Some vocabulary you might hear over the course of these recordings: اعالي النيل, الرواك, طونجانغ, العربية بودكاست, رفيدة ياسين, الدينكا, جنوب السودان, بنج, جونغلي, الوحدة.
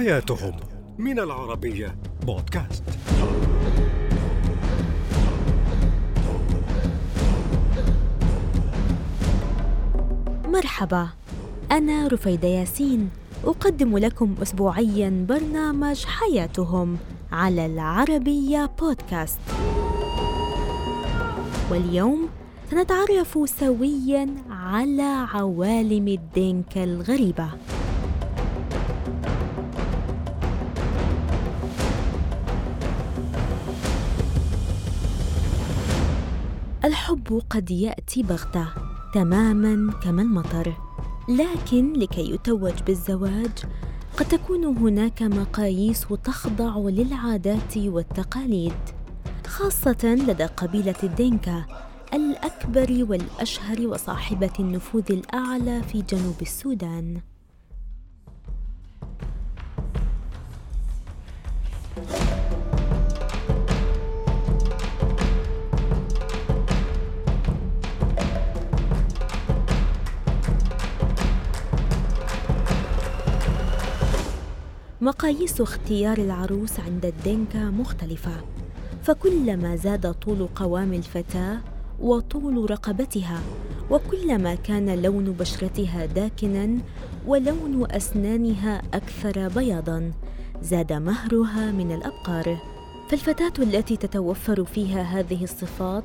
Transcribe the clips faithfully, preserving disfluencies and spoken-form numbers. حياتهم من العربية بودكاست. مرحبا، أنا رفيدة ياسين، أقدم لكم أسبوعياً برنامج حياتهم على العربية بودكاست. واليوم سنتعرف سوياً على عوالم الدينكا الغريبة. الحب قد يأتي بغتة تماماً كما المطر، لكن لكي يتوج بالزواج قد تكون هناك مقاييس تخضع للعادات والتقاليد، خاصة لدى قبيلة الدينكا الأكبر والأشهر وصاحبة النفوذ الأعلى في جنوب السودان. مقاييس اختيار العروس عند الدينكا مختلفة، فكلما زاد طول قوام الفتاة وطول رقبتها، وكلما كان لون بشرتها داكناً ولون أسنانها أكثر بياضاً، زاد مهرها من الأبقار. فالفتاة التي تتوفر فيها هذه الصفات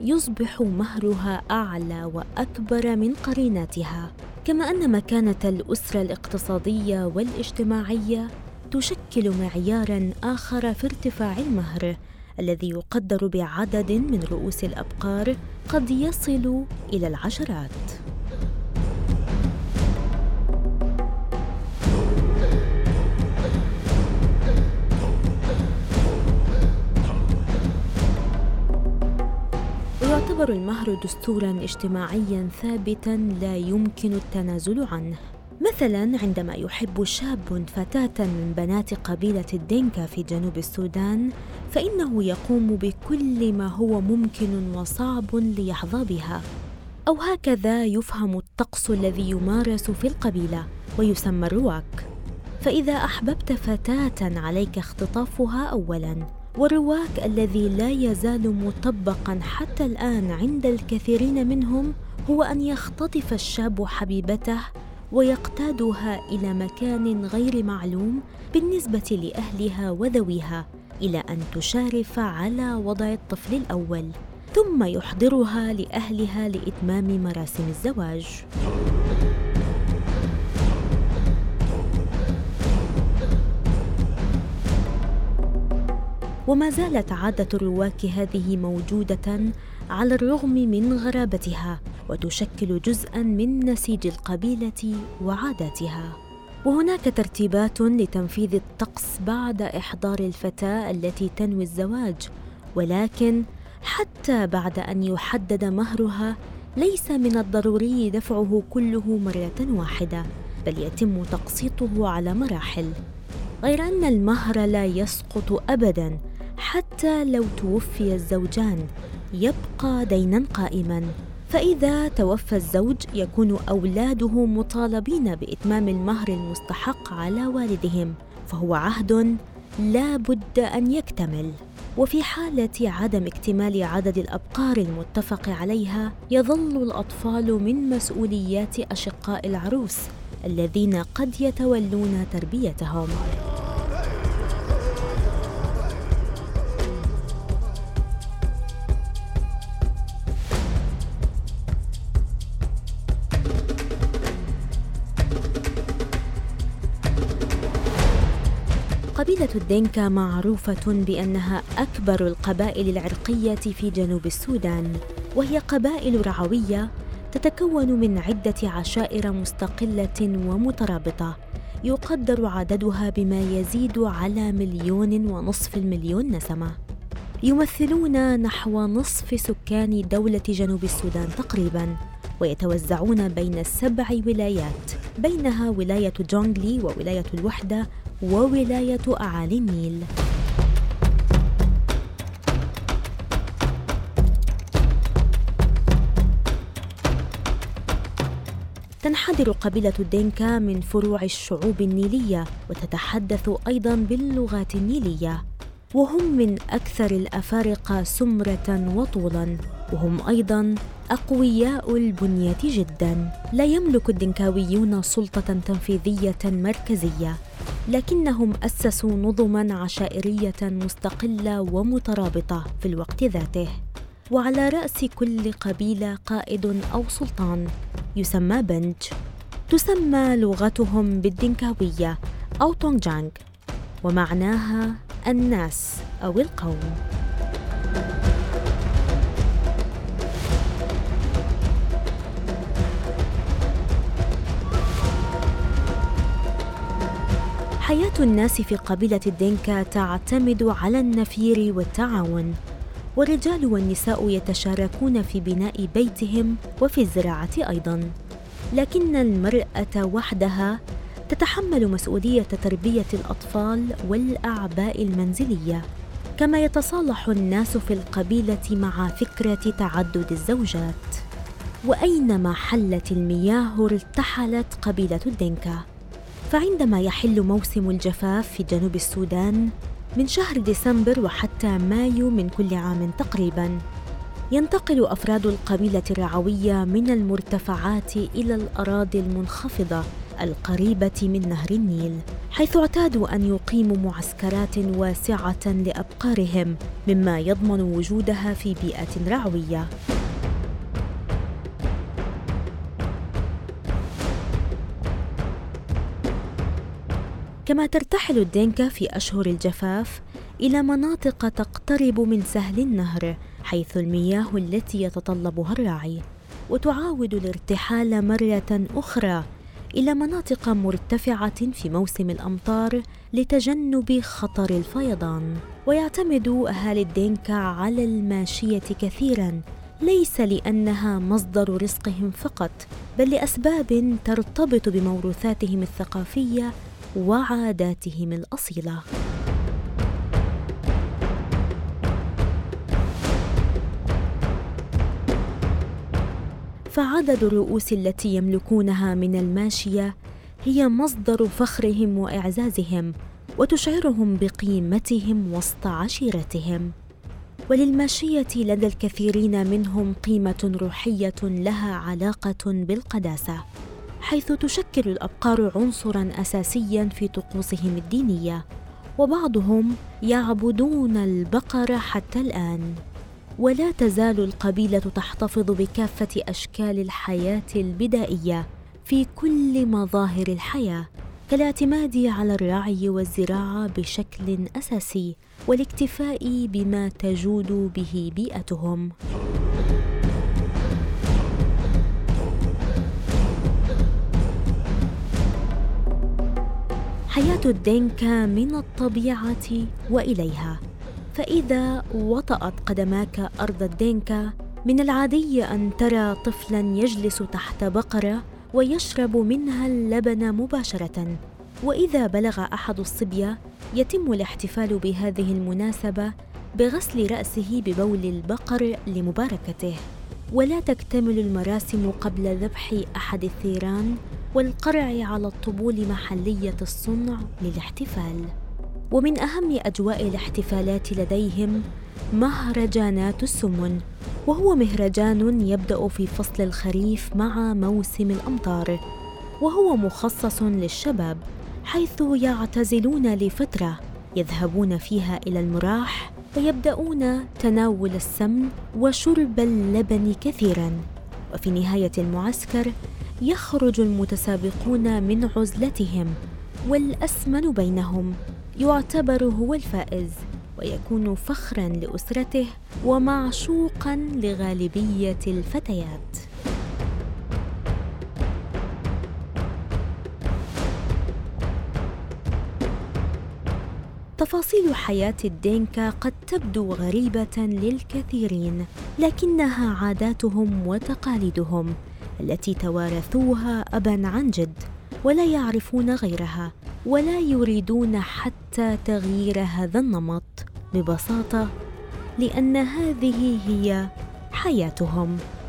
يصبح مهرها أعلى وأكبر من قريناتها. كما أن مكانة الأسرة الاقتصادية والاجتماعية تشكل معياراً آخر في ارتفاع المهر، الذي يقدر بعدد من رؤوس الأبقار قد يصل إلى العشرات. يعتبر المهر دستوراً اجتماعياً ثابتاً لا يمكن التنازل عنه. مثلاً عندما يحب شاب فتاة من بنات قبيلة الدينكا في جنوب السودان، فإنه يقوم بكل ما هو ممكن وصعب ليحظى بها، أو هكذا يفهم الطقس الذي يمارس في القبيلة ويسمى الرواك. فإذا أحببت فتاة عليك اختطافها أولاً، والرواك الذي لا يزال مطبقاً حتى الآن عند الكثيرين منهم هو أن يختطف الشاب حبيبته ويقتادها إلى مكان غير معلوم بالنسبة لأهلها وذويها، إلى أن تشارف على وضع الطفل الأول، ثم يحضرها لأهلها لإتمام مراسم الزواج. وما زالت عادة الرواك هذه موجودة على الرغم من غرابتها، وتشكل جزءاً من نسيج القبيلة وعاداتها. وهناك ترتيبات لتنفيذ الطقس بعد إحضار الفتاة التي تنوي الزواج، ولكن حتى بعد أن يحدد مهرها ليس من الضروري دفعه كله مرة واحدة، بل يتم تقسيطه على مراحل، غير أن المهر لا يسقط أبداً حتى لو توفي الزوجان، يبقى ديناً قائماً. فإذا توفى الزوج يكون أولاده مطالبين بإتمام المهر المستحق على والدهم، فهو عهد لا بد أن يكتمل. وفي حالة عدم اكتمال عدد الأبقار المتفق عليها، يظل الأطفال من مسؤوليات أشقاء العروس الذين قد يتولون تربيتهم. قبيلة الدينكا معروفة بأنها أكبر القبائل العرقية في جنوب السودان، وهي قبائل رعوية تتكون من عدة عشائر مستقلة ومترابطة، يقدر عددها بما يزيد على مليون ونصف المليون نسمة، يمثلون نحو نصف سكان دولة جنوب السودان تقريباً، ويتوزعون بين السبع ولايات، بينها ولاية جونغلي وولاية الوحدة وولاية اعالي النيل. تنحدر قبيلة الدينكا من فروع الشعوب النيلية وتتحدث أيضاً باللغات النيلية، وهم من أكثر الأفارقة سمرة وطولاً، وهم أيضاً أقوياء البنية جداً. لا يملك الدينكاويون سلطة تنفيذية مركزية، لكنهم أسسوا نظماً عشائرية مستقلة ومترابطة في الوقت ذاته، وعلى رأس كل قبيلة قائد أو سلطان يسمى بنج. تسمى لغتهم بالدينكاوية أو طونجانغ، ومعناها الناس أو القوم. حياة الناس في قبيلة الدينكا تعتمد على النفير والتعاون، والرجال والنساء يتشاركون في بناء بيتهم وفي الزراعة أيضاً، لكن المرأة وحدها تتحمل مسؤولية تربية الأطفال والأعباء المنزلية. كما يتصالح الناس في القبيلة مع فكرة تعدد الزوجات، وأينما حلت المياه ارتحلت قبيلة الدينكا. فعندما يحل موسم الجفاف في جنوب السودان من شهر ديسمبر وحتى مايو من كل عام تقريباً، ينتقل أفراد القبيلة الرعوية من المرتفعات إلى الأراضي المنخفضة القريبة من نهر النيل، حيث اعتادوا أن يقيموا معسكرات واسعة لأبقارهم، مما يضمن وجودها في بيئة رعوية. كما ترتحل الدينكا في أشهر الجفاف إلى مناطق تقترب من سهل النهر، حيث المياه التي يتطلبها الراعي، وتعاود الارتحال مرة أخرى إلى مناطق مرتفعة في موسم الأمطار لتجنب خطر الفيضان. ويعتمد أهالي الدينكا على الماشية كثيراً، ليس لأنها مصدر رزقهم فقط، بل لأسباب ترتبط بموروثاتهم الثقافية وعاداتهم الأصيلة. فعدد الرؤوس التي يملكونها من الماشية هي مصدر فخرهم وإعزازهم، وتشعرهم بقيمتهم وسط عشيرتهم. وللماشية لدى الكثيرين منهم قيمة روحية لها علاقة بالقداسة، حيث تشكل الأبقار عنصراً أساسياً في طقوسهم الدينية، وبعضهم يعبدون البقر حتى الآن. ولا تزال القبيلة تحتفظ بكافة أشكال الحياة البدائية في كل مظاهر الحياة، كالاعتماد على الرعي والزراعة بشكل أساسي، والاكتفاء بما تجود به بيئتهم. حياة الدينكا من الطبيعة وإليها. فإذا وطأت قدماك أرض الدينكا، من العادي أن ترى طفلاً يجلس تحت بقرة ويشرب منها اللبن مباشرة. وإذا بلغ أحد الصبية، يتم الاحتفال بهذه المناسبة بغسل رأسه ببول البقر لمباركته. ولا تكتمل المراسم قبل ذبح أحد الثيران والقرع على الطبول محلية الصنع للاحتفال. ومن أهم أجواء الاحتفالات لديهم مهرجانات السمن، وهو مهرجان يبدأ في فصل الخريف مع موسم الأمطار، وهو مخصص للشباب، حيث يعتزلون لفترة يذهبون فيها إلى المراح، ويبدأون تناول السمن وشرب اللبن كثيراً. وفي نهاية المعسكر يخرج المتسابقون من عزلتهم، والأسمن بينهم يعتبر هو الفائز، ويكون فخراً لأسرته ومعشوقاً لغالبية الفتيات. تفاصيل حياة الدينكا قد تبدو غريبة للكثيرين، لكنها عاداتهم وتقاليدهم التي توارثوها أباً عن جد، ولا يعرفون غيرها، ولا يريدون حتى تغيير هذا النمط، ببساطة لأن هذه هي حياتهم.